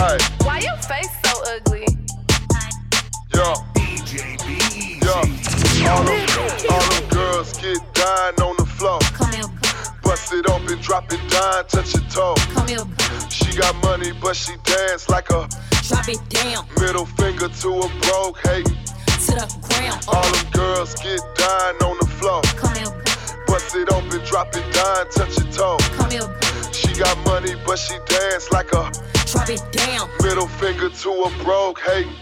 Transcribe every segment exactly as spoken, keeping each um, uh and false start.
Ay. Why your face so ugly? Yo, D J B. Yo, all them, all them girls get dying on the floor. Come here. Bust it open, drop it down, touch your toe. Come here. She got money, but she dance like a. Drop it down. Middle finger to a broke hatin'. To the ground. All them girls get dying on the floor. Come here. Bust it open, drop it down, touch your toe. Come here. She got money, but she dance like a. Drop it down. Middle finger to a broke hatin'.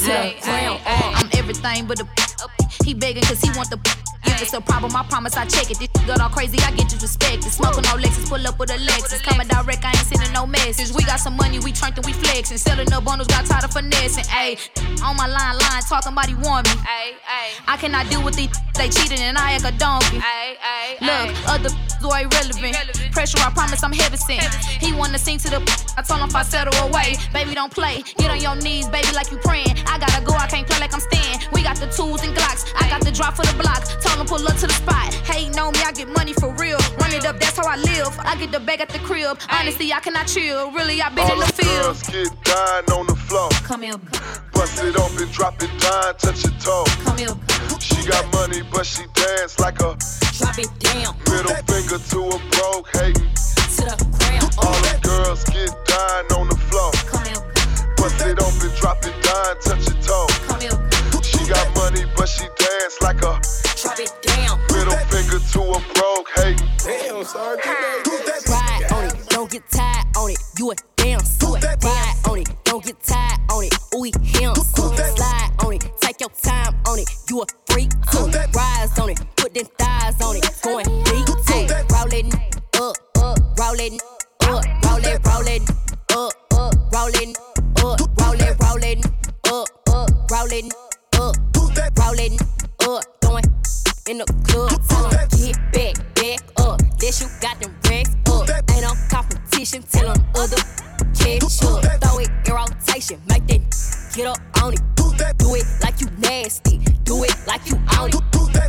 Hey, hey, hey. I'm everything but the p- He begging cause he want the p- If it's a problem, I promise I check it. This shit got all crazy, I get disrespected. Smoking on Lexus, pull up with a Lexus. Coming direct, I ain't sending no message. We got some money, we turned and we flexing. Selling up bundles, got tired of finessing. Ayy, on my line, line, talking about he want me. Ayy, ayy. I cannot deal with these they cheating and I act a donkey. Ayy, ayy. Look, other are irrelevant. Pressure, I promise I'm heavy sent. He wanna sing to the I told him falsetto away. Baby, don't play. Get on your knees, baby, like you praying. I gotta go, I can't play like I'm staying. We got the tools and Glocks. I got the drop for the block. Pull up to the spot, hating on me, I get money for real. Run it up, that's how I live. I get the bag at the crib. Honestly, I cannot chill. Really, I been all in the field. Girls get dying on the floor. Come here. Bust it open, drop it down, touch your toe. Come here. She got money, but she dance like a. Drop it down. Middle finger to a broke hating. To the ground. All the girls get dying on the floor. Come here. Bust it open, drop it down, touch your toe. Come here. She got money, but she dance like a. Drop it down. Middle finger to a broke hatin'. Damn, sorry. Ride on it, don't get tired on it. You a damn suit. Ride on it, don't get tired on it. Ooh, him. Slide on it, take your time on it. You a freak too. Rise on it, put them thighs on it. Going deep too. Roll it up, up, roll it up, roll it, roll it up, up, roll it up, roll it, roll it up, up, roll it up, rollin' up, throwing in the club. Tell 'em get back, back up. This you got them racks up. Ain't no competition. Tell 'em other catch up. Throw it in rotation, make that get up on it. Do it like you nasty. Do it like you on it.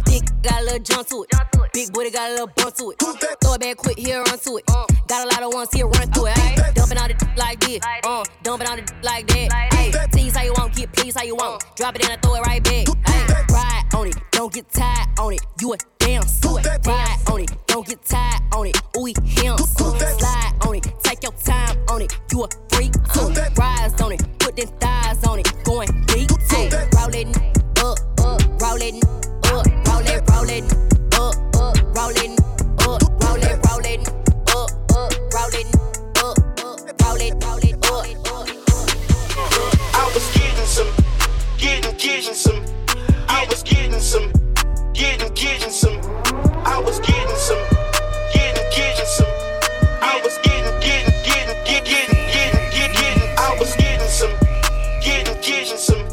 Thick got a little jump to it. Big booty got a little bump to it. Throw it back quick, here run to it. Got a lot of ones here, run through it. Ay, dumping on it like this. Uh, dumping on it like that. Ay, tease how you want, get peas how you want. Drop it in and throw it right back. Ay, ride on it, don't get tired on it. You a damn suit. Ride on it, don't get tired on it. Ooh, him. Slide on it, take your time on it. You a freak too. Rise on it, put them thighs on it. Going deep too. Roll it up, up, roll it up, roll it, roll it up, up, roll it up, roll it, roll it up, up, roll it up, up, roll it, roll it up. I was getting some, getting, getting some. I was getting some, getting, getting some. I was getting some, getting, getting some. I was getting, getting, getting, getting, getting, getting, getting. I was getting some, getting, getting some.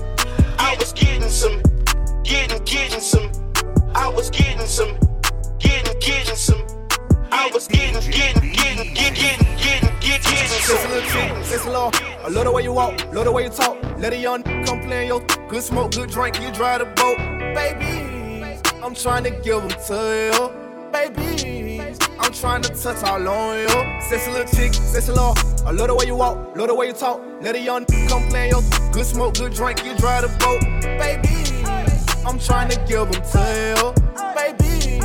I was getting some, getting, getting some. I was getting some, getting, getting some. I was getting, getting, getting, getting, getting, getting, getting some. It's a little trick, it's a law. I love the way you walk, love the way you talk. Let a young come play in your good smoke, good drink, you drive the boat. Baby, I'm trying to give them to you. Baby, I'm trying to touch all on you. It's a little chick, it's a law. I love the way you walk, love the way you talk. Let a young come play in your good smoke, good drink, you drive the boat. Baby. I'm trying to give them to you, baby.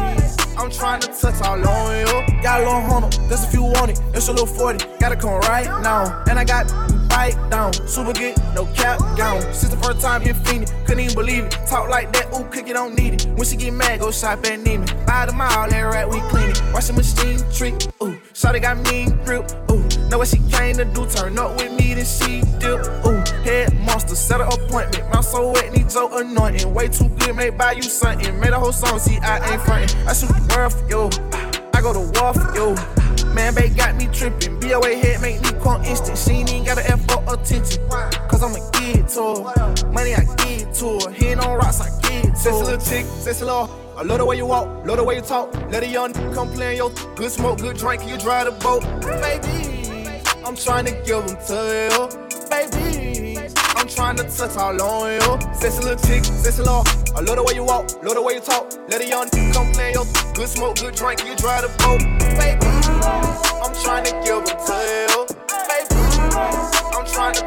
I'm trying to touch all on you. Got a little hundred, that's if you want it. It's a little forty, gotta come right now. And I got bite down, super good, no cap gown. Since the first time in Phoenix, couldn't even believe it. Talk like that, ooh, cook it, don't need it. When she get mad, go shop at Neiman. Buy the mile, that rat, we clean it. Wash the machine, trick, ooh. Shawty got mean grip, ooh. Know what she came to do, turn up with me, then she dip, ooh. Head monster, set an appointment. Mouth so wet, need your anointing. Way too good, may buy you something. Made a whole song, see, I ain't frontin'. I shoot the world for you. I go to war for you. Man, babe got me trippin'. B O A head make me come instant. She ain't even got an F for attention. Cause I'ma give it to her. Money, I give it to her. Head on rocks, I give it to her. Sexy little chick, sexy little. I love the way you walk, love the way you talk. Let a young come play in your good smoke, good drink, you drive the boat. Baby, I'm tryna give them to you. Baby. I'm trying to touch all on you. Sexy little chick, sexy law. I love the way you walk, love the way you talk. Let a young come play your good smoke, good drink, you drive the boat. Baby, I'm trying to give them to you. Baby, I'm trying to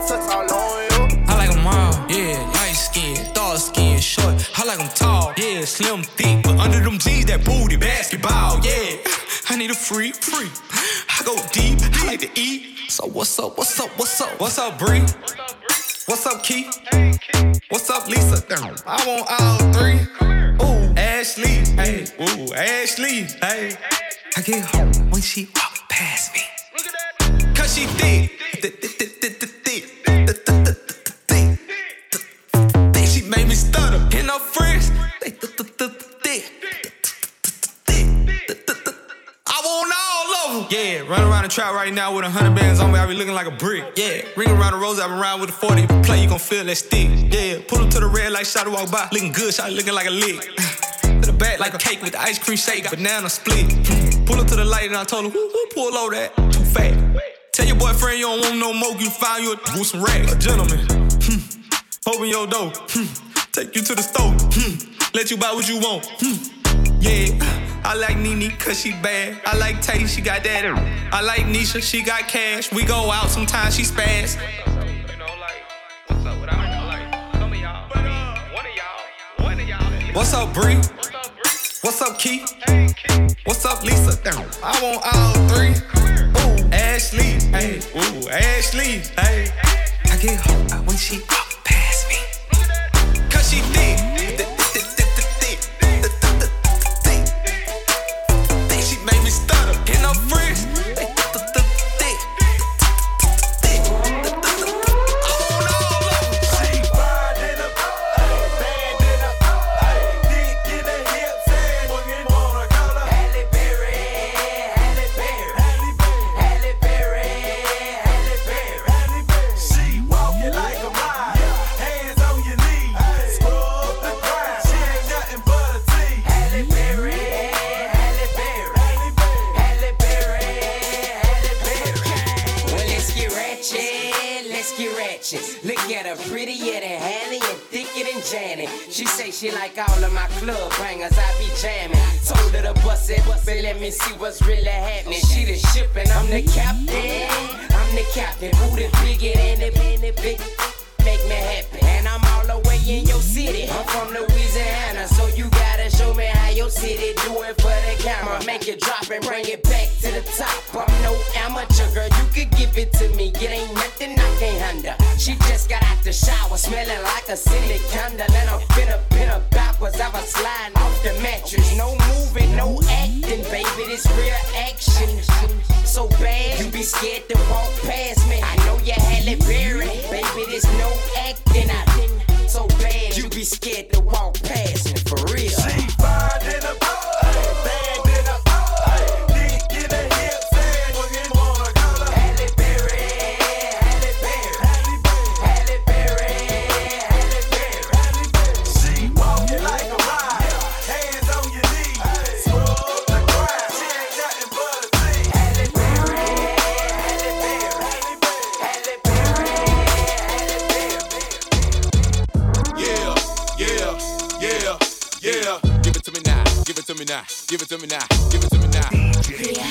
them thick, but under them G's, that booty basketball, yeah. I need a free, free. I go deep, I like to eat. So what's up, what's up, what's up? What's up, Bree? What's up, Keith? What's up, Lisa? I want all three. Ooh, Ashley, hey, ooh, Ashley, hey. I get home when she walk past me. Cause she thick, thick, thick, thick, thick, thick, thick, thick, thick, thick. She made me stutter. And her friends, they thick, thick, thick, thick, thick, thick. I want all of them. Yeah, run around the trap right now with a hundred bands on me. I be looking like a brick. Yeah, ring around the rose. I been riding with a forty. If you play, you gon' feel that stick. Yeah, pull up to the red light. Shawty walk by, looking good. Shawty looking like a lick. To the back like a cake with the ice cream shake. Banana split. Pull up to the light and I told her, who, who, pull over that, too fat. Tell your boyfriend you don't want no more, you find you a, some racks. A gentleman, hmm, open your door, hmm, take you to the store, hmm, let you buy what you want, hmm, yeah. I like Nene cause she bad, I like Tay, she got that, I like Nisha, she got cash, we go out sometimes, she spaz. What's up, Bree? What's up, Keith? What's up, Lisa? I want all three. Ooh, Ashley. Hey, ooh, Ashley. Hey, I get home when she walk past me. Cause she thick. Think she made me stutter. In her friends. She say she like all of my club bangers, I be jamming. Told her to bust it, but let me see what's really happening. She the ship and I'm the captain. I'm the captain, booty bigger than the penny big. Make me happy, and I'm all the way in your city. I'm from Louisiana, so you gotta show me how your city do it for the camera. Make it drop and bring it back to the top. I'm no amateur, girl, you could give it to me. It ain't nothing I can't handle. She just got out the shower, smelling like a silly candle. And I'm finna pin her backwards, I was sliding off the mattress. No moving, no acting, baby, this real action. So bad, you be scared to walk past me. I know you're Halle Berry, baby, this no acting, I think so bad, you be scared to walk past me, for real. She fine in a bad in a dick in the hips, and looking on a color. Halle Berry, Halle Berry, Halle Berry, Halle Berry, Halle Berry. She walking like a rider, hands on your knees, scrub the ground. She ain't nothing but a thing. Halle Berry, Halle Berry, Halle Berry. Give it to me now, give it to me now, give it to me now. Yeah,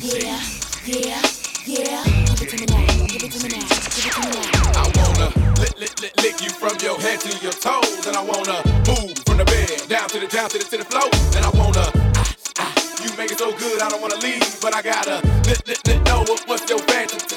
yeah, yeah, yeah. Give it to me now, give it to me now, give it to me now. I wanna lick, lick, lick, lick you from your head to your toes. And I wanna move from the bed down to the, down to the, to the floor. And I wanna, ah, ah, you make it so good I don't wanna leave. But I gotta lick, lick, lick, know what, what's your fantasy.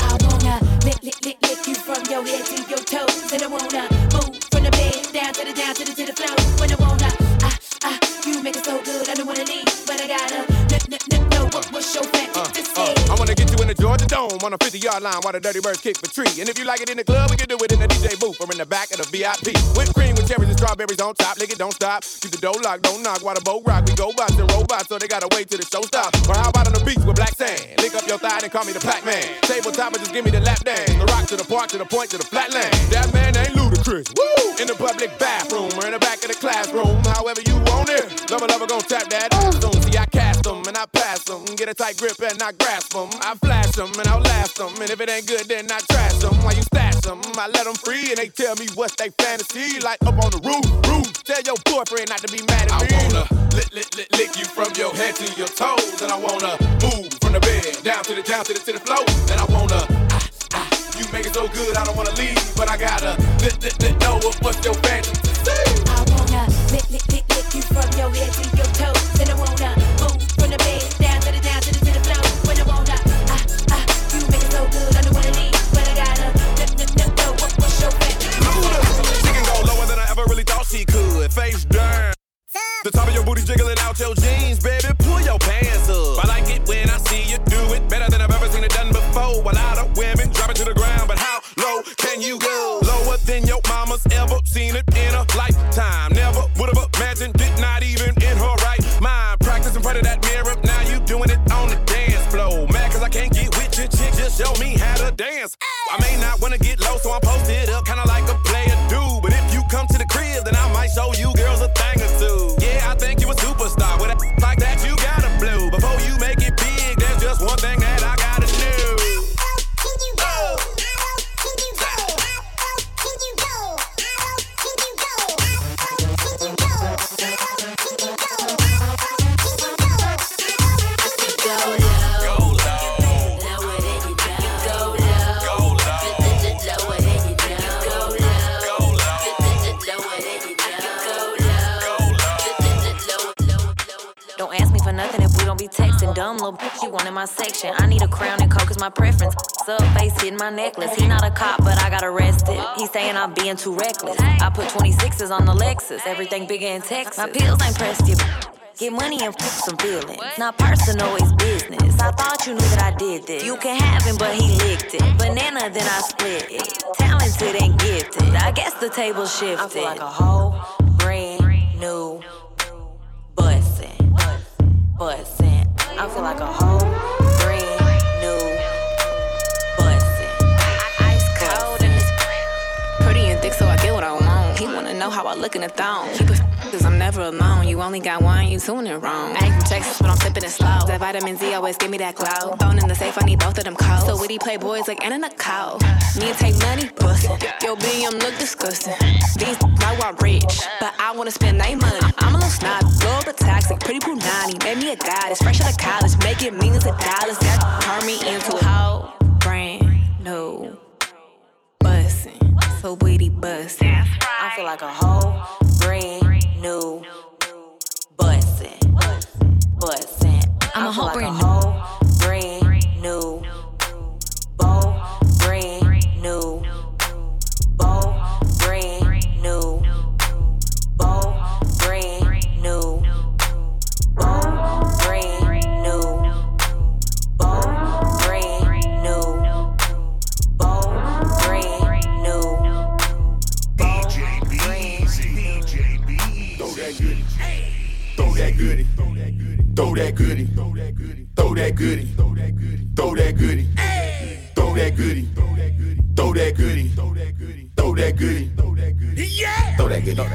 I wanna lick, lick, lick, lick you from your head to your toes. And I wanna move from the bed down to the, down to the, to the floor. When I wanna, ah, ah. Make it so good, I don't wanna leave, but I gotta n- n- n- know what, what's your plan uh, uh, I wanna get you in the Georgia Dome on a fifty-yard line while the Dirty Birds kick the tree. And if you like it in the club, we can do it in the D J booth or in the back of the V I P. Whipped cream with cherries and strawberries on top, lick it, don't stop. Keep the door locked, don't knock, while the boat rock. We go box and robots, so they gotta wait till the show stops. Or how about on the beach with black sand? Lick up your thigh and call me the Pac-Man. Tabletop and just give me the lap dance. The rock to the park, to the point, to the flatland. That man ain't ludicrous. Woo! In the public bathroom or in the back of the classroom, however you want it. Lover, lover, gon' tap that ass soon. See, I cast them and I pass them. Get a tight grip and I grasp them. I flash them and outlast them. And if it ain't good, then I trash them. While you stash them, I let them free. And they tell me what's they fantasy. Like up on the roof, roof. Tell your boyfriend not to be mad at me. I wanna lick, lick, lick, lick you from your head to your toes. And I wanna move from the bed down to the, down to the, to the floor. And I wanna, ah, ah, you make it so good I don't wanna leave. But I gotta lick, lick, lick, know what's your fantasy. I wanna lick, lick, lick, lick you from show me how to dance. I may not wanna get low, so I'm posted up kinda like a player do. But if you come to the crib, then I might show you girls a thing or two. Yeah, I think you a superstar. With a like that, you gotta blow. Before you make it big, there's just one thing that I gotta do. How can you go? How can you go? How can you go? How can you go? How can you go? How can you go? Texting dumb little bitch, you want in my section. I need a crown and coke is my preference. Sub face hitting my necklace. He not a cop, but I got arrested. He saying I'm being too reckless. I put twenty-sixes on the Lexus. Everything bigger in Texas. My pills ain't pressed you. Get money and f*** some feelings. Not personal, it's business. I thought you knew that I did this. You can have him, but he licked it. Banana, then I split it. Talented and gifted. I guess the table shifted. I feel like a whole brand new bussin'. Bussin'. I feel like a whole brand new bussin'. Ice cold and it's pretty and thick, so I get what I want. He wanna know how I look in a thong. Keep it cause I'm never alone. You only got one, you doing it wrong. I ain't from Texas, but I'm sipping it slow. That vitamin Z always give me that glow. Thrown in the safe, I need both of them codes. So witty play boys like Anna Nicole. Need to take money, bussin'. Yo, B M look disgusting. These know I'm rich, but I wanna spend their money. I'm a little snob, little bit toxic, pretty punani. Made me a goddess, fresh out of college, making millions of dollars. That turned me into a whole brand new bussin'. So witty bussin'. I feel like a whole brand new bussin', bussin'. I'm a whole like brand a whole new, brand new, bold, brand new, bold, brand new, bold, brand new, bold, brand new, bold, brand new, bold, brand new, D J B E Z. Throw that goodie, throw that goodie, throw that goodie, throw that goodie, throw that goodie, throw that goodie, throw that goodie, throw that goodie, throw that goodie, throw that goodie, throw that goodie, throw that goodie, throw that goodie, yeah, throw that goodie, throw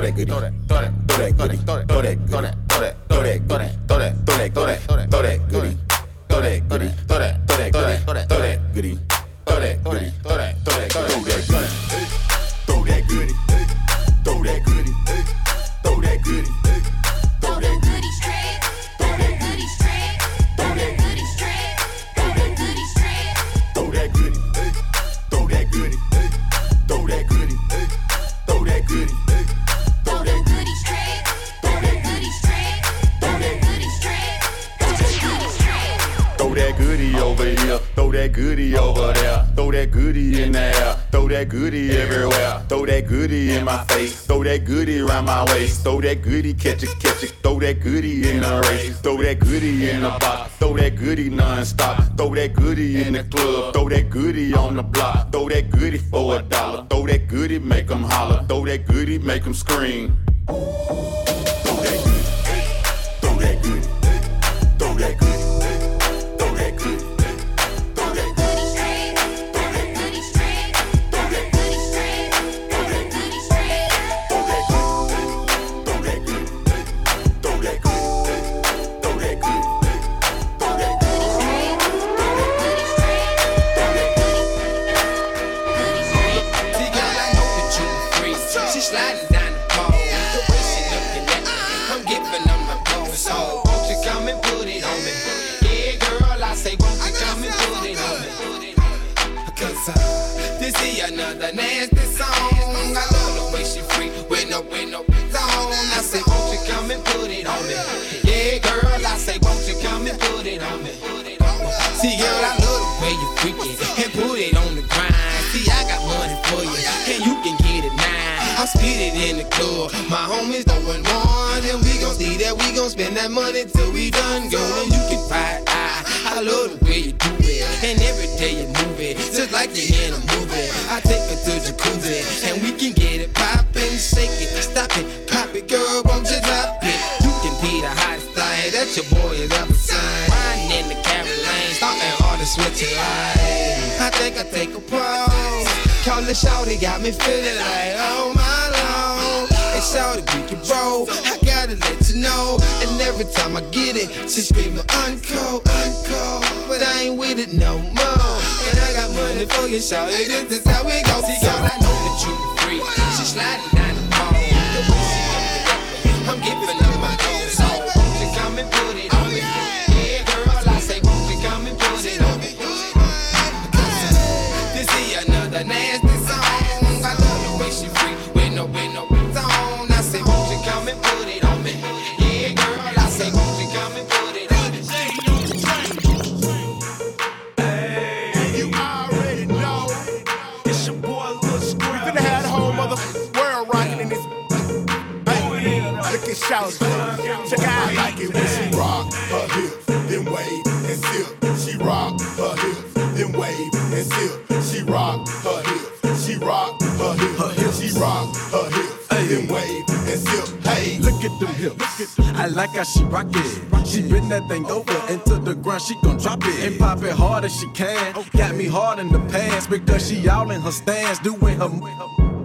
that goodie, throw that, throw that, throw that goodie, throw that, throw that, throw that, throw that, throw that, throw that, throw that, throw that, throw that goodie, throw that goodie, throw that, throw that, throw that, throw that goodie, throw that goodie, throw that, throw that, throw that goodie, throw that goodie, throw that goodie. Throw that goodie, throw that goodie straight, throw that goodie straight, throw that goodie straight, throw that goodie straight, throw that goodie, throw that goodie, throw that goodie, throw that goodie, throw that goodie straight, throw that goodie straight, throw that goodie straight, throw that goodie straight, throw that goodie over here, throw that goodie over there, throw that goodie in the air. Throw that goodie everywhere. Throw that goodie in my face. Throw that goodie around my waist. Throw that goodie, catch it, catch it. Throw that goodie in the race. Throw that goodie in the box. Throw that goodie non-stop. Throw that goodie in the club. Throw that goodie on the block. Throw that goodie for a dollar. Throw that goodie, make them holler. Throw that goodie, make them scream. Throw that goodie. Throw that goodie. Throw that goodie. Throw that goodie. Another nasty song. I love the way she freak with no with no zone. I say, won't you come and put it on me? Yeah, girl, I say, won't you come and put it on me? See, girl, I love the way you freak it and put it on the grind. See, I got money for you and you can get it now. I'm spitting in the club, my homies doing one, and we gon' see that we gon' spend that money till we done. Girl, and you can fight. I, I love the way you do it, and every day you move it, just like you're in a movie. I take it to jacuzzi, and we can get it poppin', shake it, stop it, pop it, girl, won't you drop it? You can be the hottest thing that your boy is ever seen. Riding in the Carolines, starting all the this with your life. I think I take a pause. Call the shawty, got me feeling like oh my lord. It's shawty, we can roll. I gotta let you know. And every time I get it, she screaming uncle, uncle. But I ain't with it no more. And I got money for you, shawty. This is how we go. See, girl, I know that you free. She sliding down the ball. I'm giving up my own soul. Won't you come and put it on me? Yeah, girl, I say won't you come and put it on me? This is another nasty song. I love the way she free with no with no song. I say won't you come and put it on me? Yeah, girl, I say won't you come and put it on me? Hey, you already know it's your boy Lil Scrap. Finna have the whole mother world rocking in this. Look at Shawty, check out. I like it when she rock her hips, then wave and sip. She rock her hips, then wave and sip. She rock her hips, she rock her hips, she rock her hips, then wave and sip. Hey, look at them hips. I like how she rock it. She bend that thing over into the ground, she gon' drop it and pop it hard as she can. Got me hard in the pants because she all in her stance, doing her.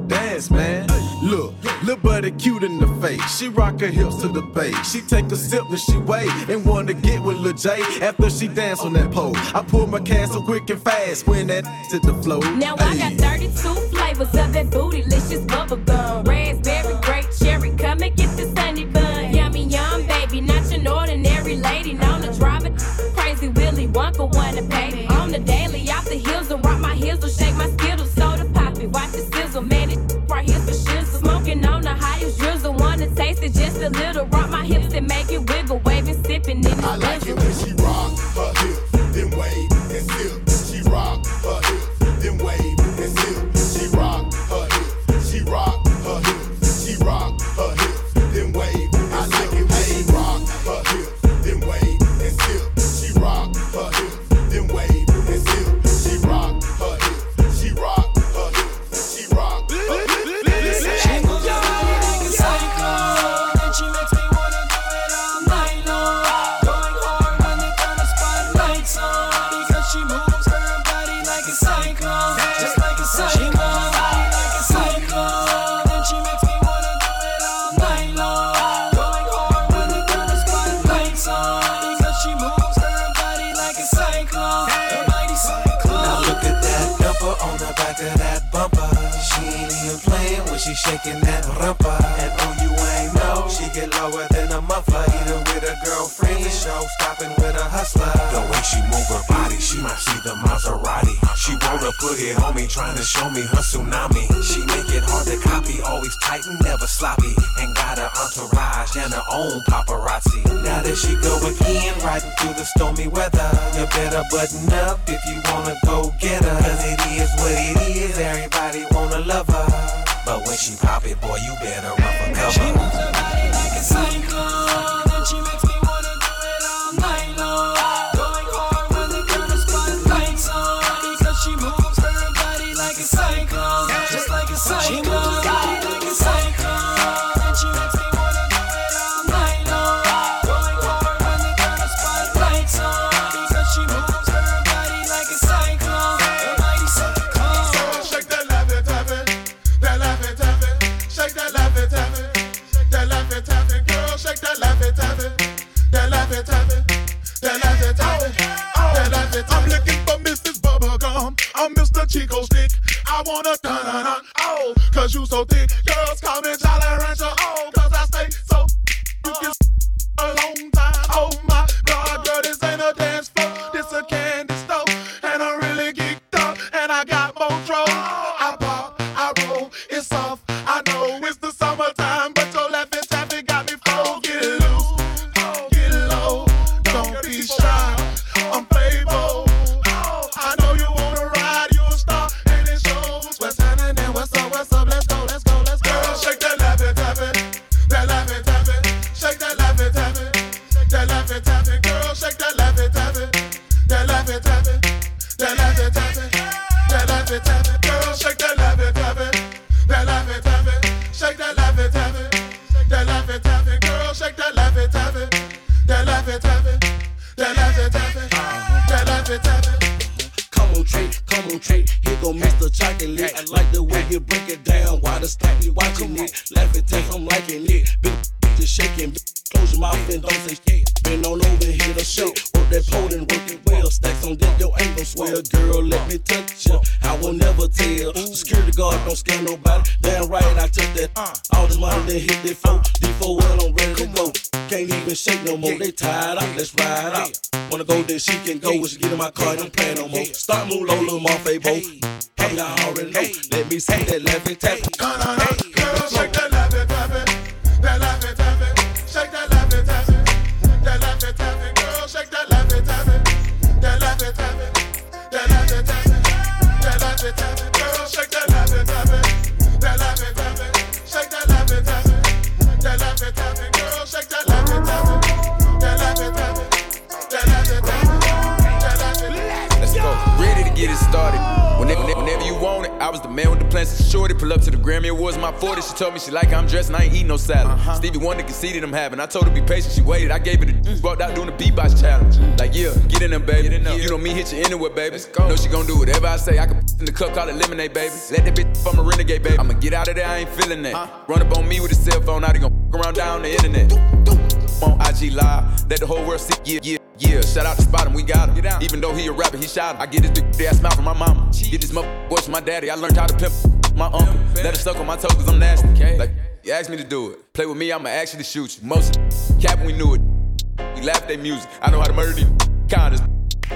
Dance, man. Look, little buddy cute in the face. She rock her hips to the bass. She take a sip and she wait and wanna get with Lil J after she dance on that pole. I pull my can so quick and fast when that hit the flow. Now ay. I got thirty-two flavors of that bootylicious bubble gum. Raspberry, grape, cherry, come and get the sunny bun. Yummy, yum, baby, not your ordinary lady. Known to drive it crazy, Willy Wonka wanna pay. On the daily, off the heels and rock my heels or shake my skittles. Soda poppy, watch it sizzle, man. It right here's the shizzle, smoking on the highest drizzle. Wanna taste it just a little, rock my hips and make it wiggle, waving, sipping in the I like drizzle. It when she rock her hips, then wave and sip. She rock her hips, then wave and sip. She rock her hips, she rock her hips, she rock her hips, then wave. I like it when she rock her hips, then wave and sip. She rock her hips, then wave and sip. She rock her hips, she rock. She shaking that rumpa, and oh, you ain't know she get lower than a muffler. Either with a girlfriend, the show stopping with a hustler. The way she move her body, she might see the Maserati. She wanna put it on me, trying to show me her tsunami. She make it hard to copy, always tight and never sloppy, and got her entourage and her own paparazzi. Now that she go again, riding through the stormy weather, you better button up if you wanna go get her. 'Cause it is what it is, everybody wanna love her. But when she pop it, boy, you better run for cover. She moves her body like a cyclone, and she makes me wanna do it all night long. Going hard when the girl is putting lights on, because she moves her body like a cyclone, just like a cyclone. She moves her body like a cyclone, and she makes me wanna do it all night long. Going hard when the girl is putting lights on, because she moves her body like a cyclone. I'm looking for Missus Bubblegum, I'm Mister Chico Stick. I wanna dun-dun-dun, oh, 'cause you so thick. Girls call me Jolly Rancher, oh, 'cause I stay so you can a long time. Oh my God, girl, this ain't a dance floor, this a candy store. And I'm really geeked up, and I got more troll. I pop, I roll, it's soft, I know it's the summertime, but your laughing taffy got me full. Get loose, get low, don't be shy. I'm playful. I know you wanna ride, you a star, and it shows. What's happening? What's up? What's up? Let's go, let's go, let's go. Girl, shake that laughing, tapping, that laughing, tapping. Shake that laughing, tapping, that laughing, tapping. Girl, shake that laughing, tapping, that laughing, tapping, that laughing, tapping, that laughing, tapping. Girl, shake that laughing, tapping, that laughing, tapping. Shake that laughing, tapping, that laughing, tapping. Girl, shake that laughing, tapping, that laughing, tapping, that laughing, tapping. That laughing, tapping. here breaking down while the stack be watching it. Laughing takes, I'm liking it. Bitch, bitch is shaking. Bitch, close your mouth and don't say shit. Bend on over, hit a shake. Work that pole and work it well. Stacks on that, your ain't no swell. Girl, let me touch you. I will never tell. Security guard don't scare nobody. Damn right, I took that. All this money, then hit that phone. D four, well, I'm ready to go. Can't even shake no more. They tired out, let's ride out. Wanna go, then she can go. When she get in my car, don't play no more. Stop move, low, little Marfay, bo. Hey, I already know. Let me see that laughing tap. Girl, shake that laughing tap. That laughing tap. Shake that laughing tap. That laughing tap. Girl, shake that laughing tap. That laughing tap. That laughing tap. That laughing tap. Girl, shake that laughing tap. That laughing tap. Shake that laughing tap. That laughing tap. Girl, shake that laughing tap. That laughing tap. Let's go, ready to get it started. Whenever, whenever you want it, I was the man with the plans. So shorty, pull up to the Grammy Awards, my forty. She told me she like how I'm dressed and I ain't eat no salad. Uh-huh. Stevie Wonder conceded I'm having. I told her be patient, she waited. I gave her the mm. Walked out doing the beatbox challenge. Mm. Like yeah, get in there, baby. In there. You know me, hit you anywhere, baby. Know she gon' do whatever I say. I can in the cup, call it lemonade, baby. Let that bitch up, I'm a renegade, baby. I'ma get out of there, I ain't feeling that. Uh-huh. Run up on me with a cell phone, now they gon' around down the internet. On I G Live, let the whole world see. Yeah, yeah. Yeah, shout out to Spot him, we got him. Even though he a rapper, he shot him. I get his big ass smile from my mama. Get this motherfucker voice from my daddy. I learned how to pimp my uncle. Let her suck on my toe cause I'm nasty. Okay. Like, you asked me to do it. Play with me, I'ma actually shoot you. Most cap, we knew it. We laughed they music. I know how to murder these condoms.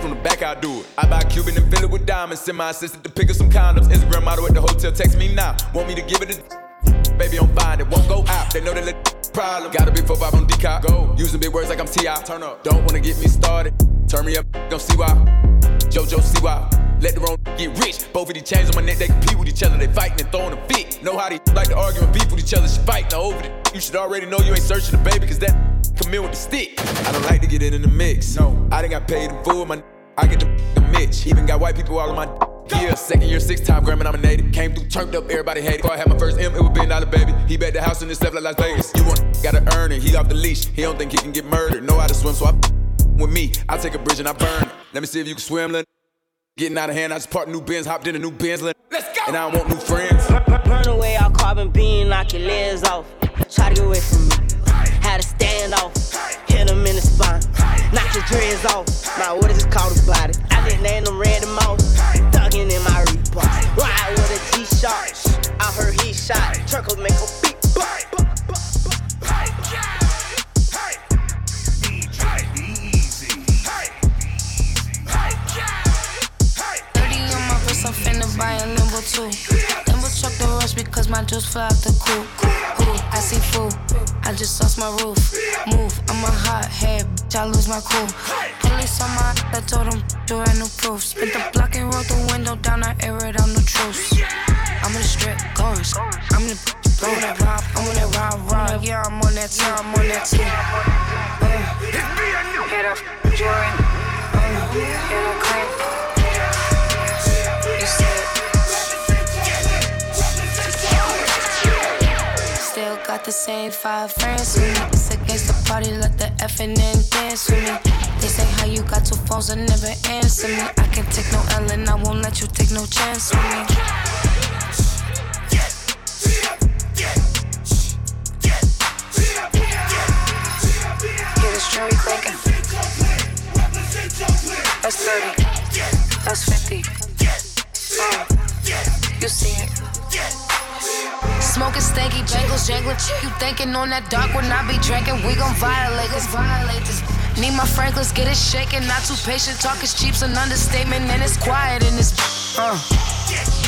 From the back, I do it. I buy Cuban and fill it with diamonds. Send my assistant to pick up some condoms. Instagram model at the hotel, text me now. Want me to give it a baby, I'm fine, it won't go out. They know that little problem. Got a big four vibe on D C O P. Go. Using big words like I'm T I. Turn up. Don't wanna get me started. Turn me up, don't see why. Jojo, see why. Let the wrong get rich. Both of these chains on my neck, they compete with each other. They fighting and throwing a fit. Know how they like to argue and beef with each other. She fighting over it. You should already know you ain't searching the baby, cause that come in with the stick. I don't like to get it in the mix. No, I done got paid in full, my I get the Mitch. Even got white people all in my. Yeah, second year, six time Grammy nominated. Came through, turned up, everybody hated. Before I had my first M, it was Ben Dollar, baby. He bet the house in his stuff like Las Vegas. You want gotta earn it, he off the leash. He don't think he can get murdered. Know how to swim, so I with me. I take a bridge and I burn it. Let me see if you can swim, little. Getting out of hand, I just parked new Benz, hopped in a new Benz, little. Let's go! And I don't want new friends. Burn away all carbon beam, knock your legs off. Try to get away from me. Had a stand off. Hit him in the spine. Knock your dreads off. Now, what is it called a body? I didn't name them random off. Thuggin' in my Reebok. Ride with a T-shirt. I heard he shot. Turco make a beat. thirty on my wrist, I'm finna buy a nimble too. Nimble truck the rush because my juice fly out the coop. I see food. I just lost my roof. Move, I'm a hot head, bitch, I lose my cool. Police on my ass, I told them, you ain't no proof. Spit the block and roll the window down, I air it, I'm the truth. I'm in the strip, goers. I'm in the bitch, on that rob, I'm on that rob, rob. Yeah, I'm on that time, I'm on that team. Uh, hit a Jordan, uh, hit a crank. You said. Still got the same five friends with me. It's against the party, let the effing and dance with me. They say how you got two phones and never answer me. I can take no L and I won't let you take no chance with me. Get a string, we clicking. That's thirty. That's fifty. Uh, you see it. Smoking stanky, jangles jangling. You thinking on that dark when I be drinking? We gon' violate this. Need my Franklin's, get it shaken. Not too patient, talk is cheap's an understatement, and it's quiet in this. Uh. Hey,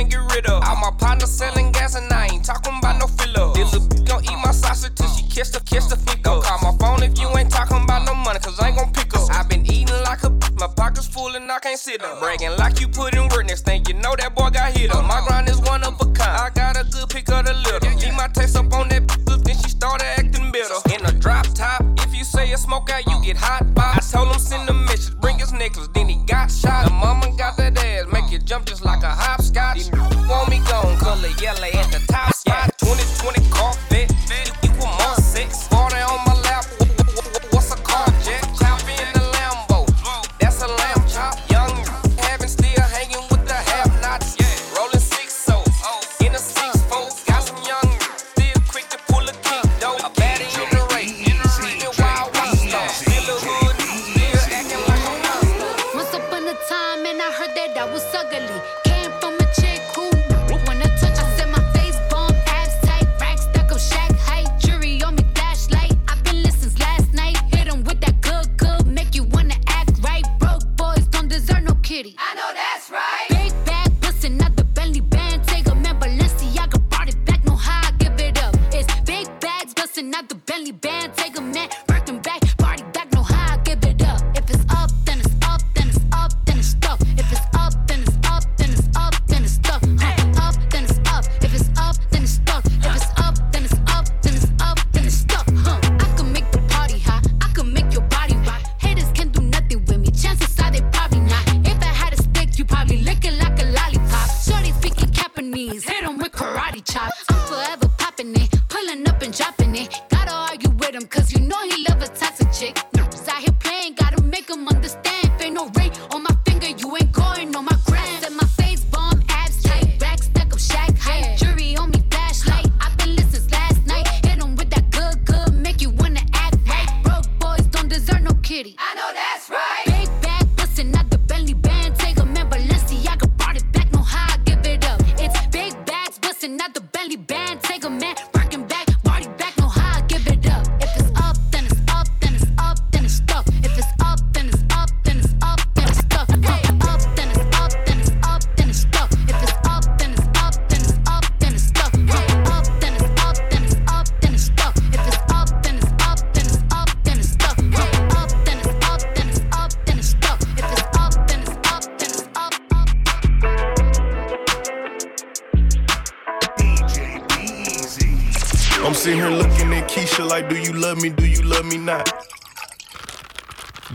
can't get rid of. All my partners selling gas and I ain't talking about no filler. This little bitch gon' eat my sausage till she kiss the, kiss the finger. Don't call my phone if you ain't talking about no money, cause I ain't gon' pick up. I been eating like a bitch, my pocket's full and I can't sit up. Bragging like you put in work, next thing you know that boy got hit up. My grind is one of a kind, I got a good pick of the litter. Eat my taste up on that bitch, then she started acting bitter. In a drop top, if you say a smoke out, you get hot box. I told him send a message, bring his necklace, then he got shot. The mama got that ass, make you jump just like a hopscotch. These n- want me gone, color yellow at the top spot. twenty twenty Corvette, equal more six. Party on my lap, what's a car jet? Chop in the Lambo, that's a lamb chop. Young, having still hanging with the have-nots. Rolling six so in a six four. Got some young, still quick to pull a kick though. A baddie in the race, even wild rock star. Still a hood, still acting like a rock star. Once upon a time and I heard that I was ugly.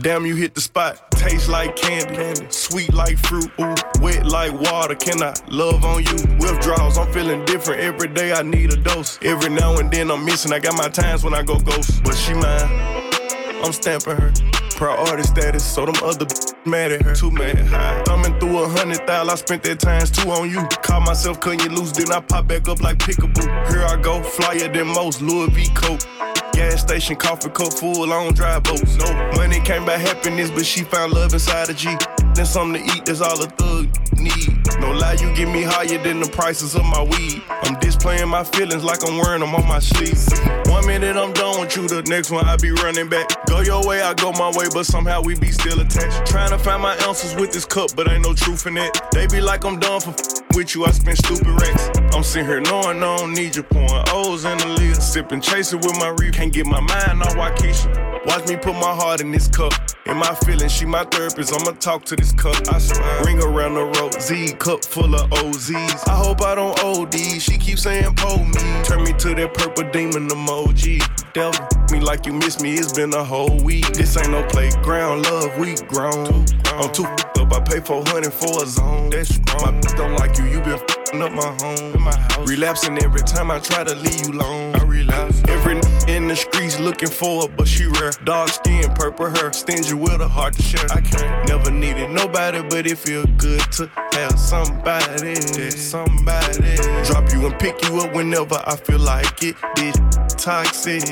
Damn, you hit the spot. Taste like candy, candy. Sweet like fruit, ooh. Wet like water, can I love on you? Withdrawals, I'm feeling different. Every day I need a dose. Every now and then I'm missing. I got my times when I go ghost. But she mine, I'm stamping her. Priority status, so them other b- mad at her. Too mad, high. Thumbing through a hundred thousand, I spent that times two on you. Caught myself cutting you loose, then I pop back up like Pickaboo. Here I go, flyer than most, Louis V coat. Gas station, coffee cup full, I don't drive boats. No money came by happiness, but she found love inside a G. Then something to eat, that's all a thug need. No lie, you get me higher than the prices of my weed. I'm displaying my feelings like I'm wearing them on my sleeves. One minute I'm done with you, the next one I be running back. Go your way, I go my way, but somehow we be still attached. Trying to find my answers with this cup, but ain't no truth in it. They be like I'm done for f- with you, I spend stupid racks. I'm sitting here knowing I don't need you, pouring O's in the lid. Sipping, chasing with my reef. Can't get my mind off Waukesha. Watch me put my heart in this cup. In my feelings, she my therapist. I'ma talk to this cup. I swear. Ring around the road. Z cup full of O Z's. I hope I don't O D. She keeps saying, pull me. Turn me to that purple demon emoji. Devil me like you miss me. It's been a whole week. This ain't no playground. Love, we grown. I'm too f***ed up. I pay four hundred for a zone. That's wrong. My bitch don't like you. You been f***ing up my home. In my house. Relapsing every time I try to leave you alone. I relapse. Every n- in the streets looking for her, but she rare. Dark skin, purple hair. Stingy with a heart to share. I can't. Never needed nobody, but it feel good to have somebody. Somebody. Drop you and pick you up whenever I feel like it. Bitch, toxic.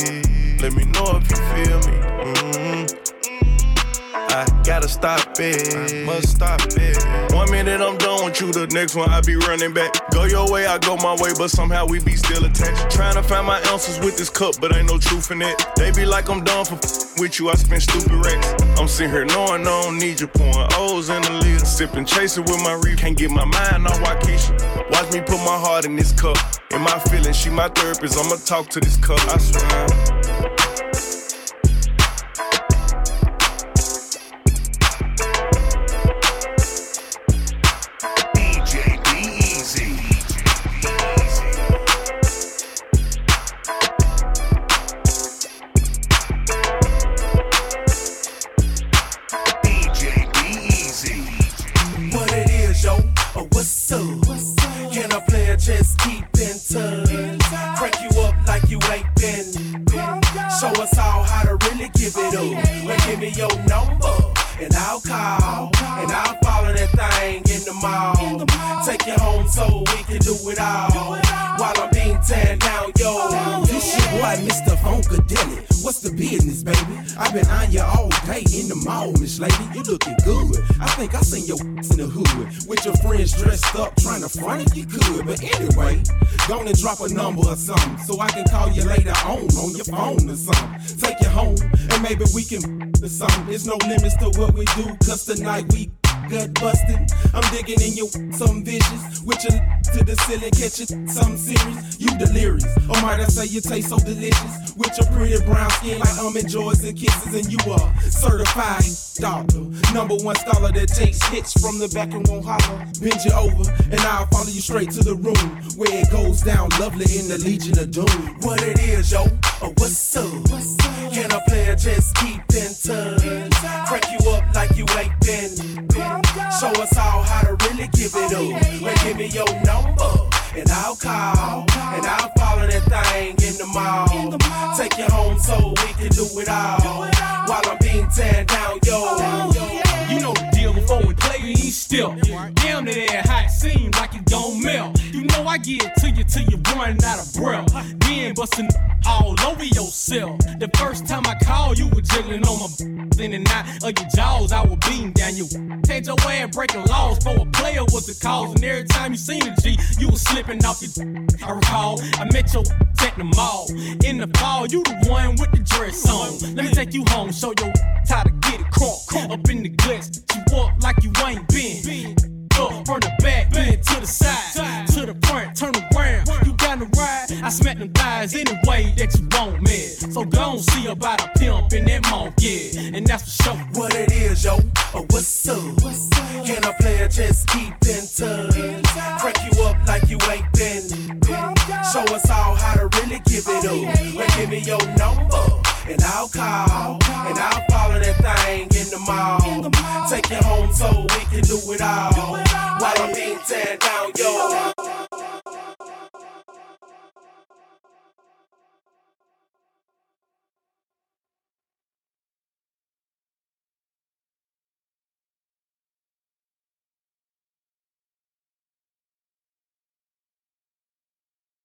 Let me know if you feel me. Mm-hmm. I gotta stop it, I must stop it. One minute I'm done with you, the next one I be running back. Go your way, I go my way, but somehow we be still attached. Trying to find my answers with this cup, but ain't no truth in it. They be like I'm done for f- with you, I spend stupid racks. I'm sitting here knowing I don't need you, pouring O's in the lid. Sipping, chasing with my reef, can't get my mind on Waukesha. me put my heart in this cup. In my feelings, she my therapist. I'ma talk to this cup, I swear. Gonna drop a number or something, so I can call you later on, on your phone or something. Take you home, and maybe we can or something. There's no limits to what we do, cause tonight we gut bustin'. I'm digging in your some vicious, with your to the ceiling, catch you some serious. You delirious, or might I say you taste so delicious. With your pretty brown skin like almond joys and kisses, and you are certified doctor. Number one scholar that takes hits from the back and won't holler. Bend you over, and I'll follow you straight to the room where it goes down lovely in the Legion of Doom. What it is, yo, or what's up? What's up? Can a player just keep in touch? Crack you up like you ain't been, been. Show us all how to really give it up. Well, give me your number, and I'll call, and I'll follow that thing in the mall. Take you home so we can do it all while I'm being teared down, yo. You know the deal, before we play, we eat still. Damn it, that hot seem like it gon' melt. You know I give it to you till you run out of breath. Then bustin' all over yourself. The first time I called, you were jiggling on my b***h. In the night of your jaws, I was beating down you. Take your ass breaking laws for a player was the cause. And every time you seen a G, you was slipping off your d- I recall, I met your d- at the mall. In the fall, you the one with the dress on. Let me take you home, show your d- how to get it crunk. Up in the glass, you walk like you ain't been. Up from the back, bend to the side, to the front, turn around. You got to ride, I smack them thighs any way that you want, man. So don't see about a pimp in that monk, yeah. And that's for sure. What it is, yo, or what's up? Can a player just keep in touch? Crack you up like you ain't been, been. Show us all how to really give it up. Well, give me your number, and I'll call, and I'll follow that thing in the mall. In the mall. Take you home so we can do it all. Do it all. While I'm being teared down, yo.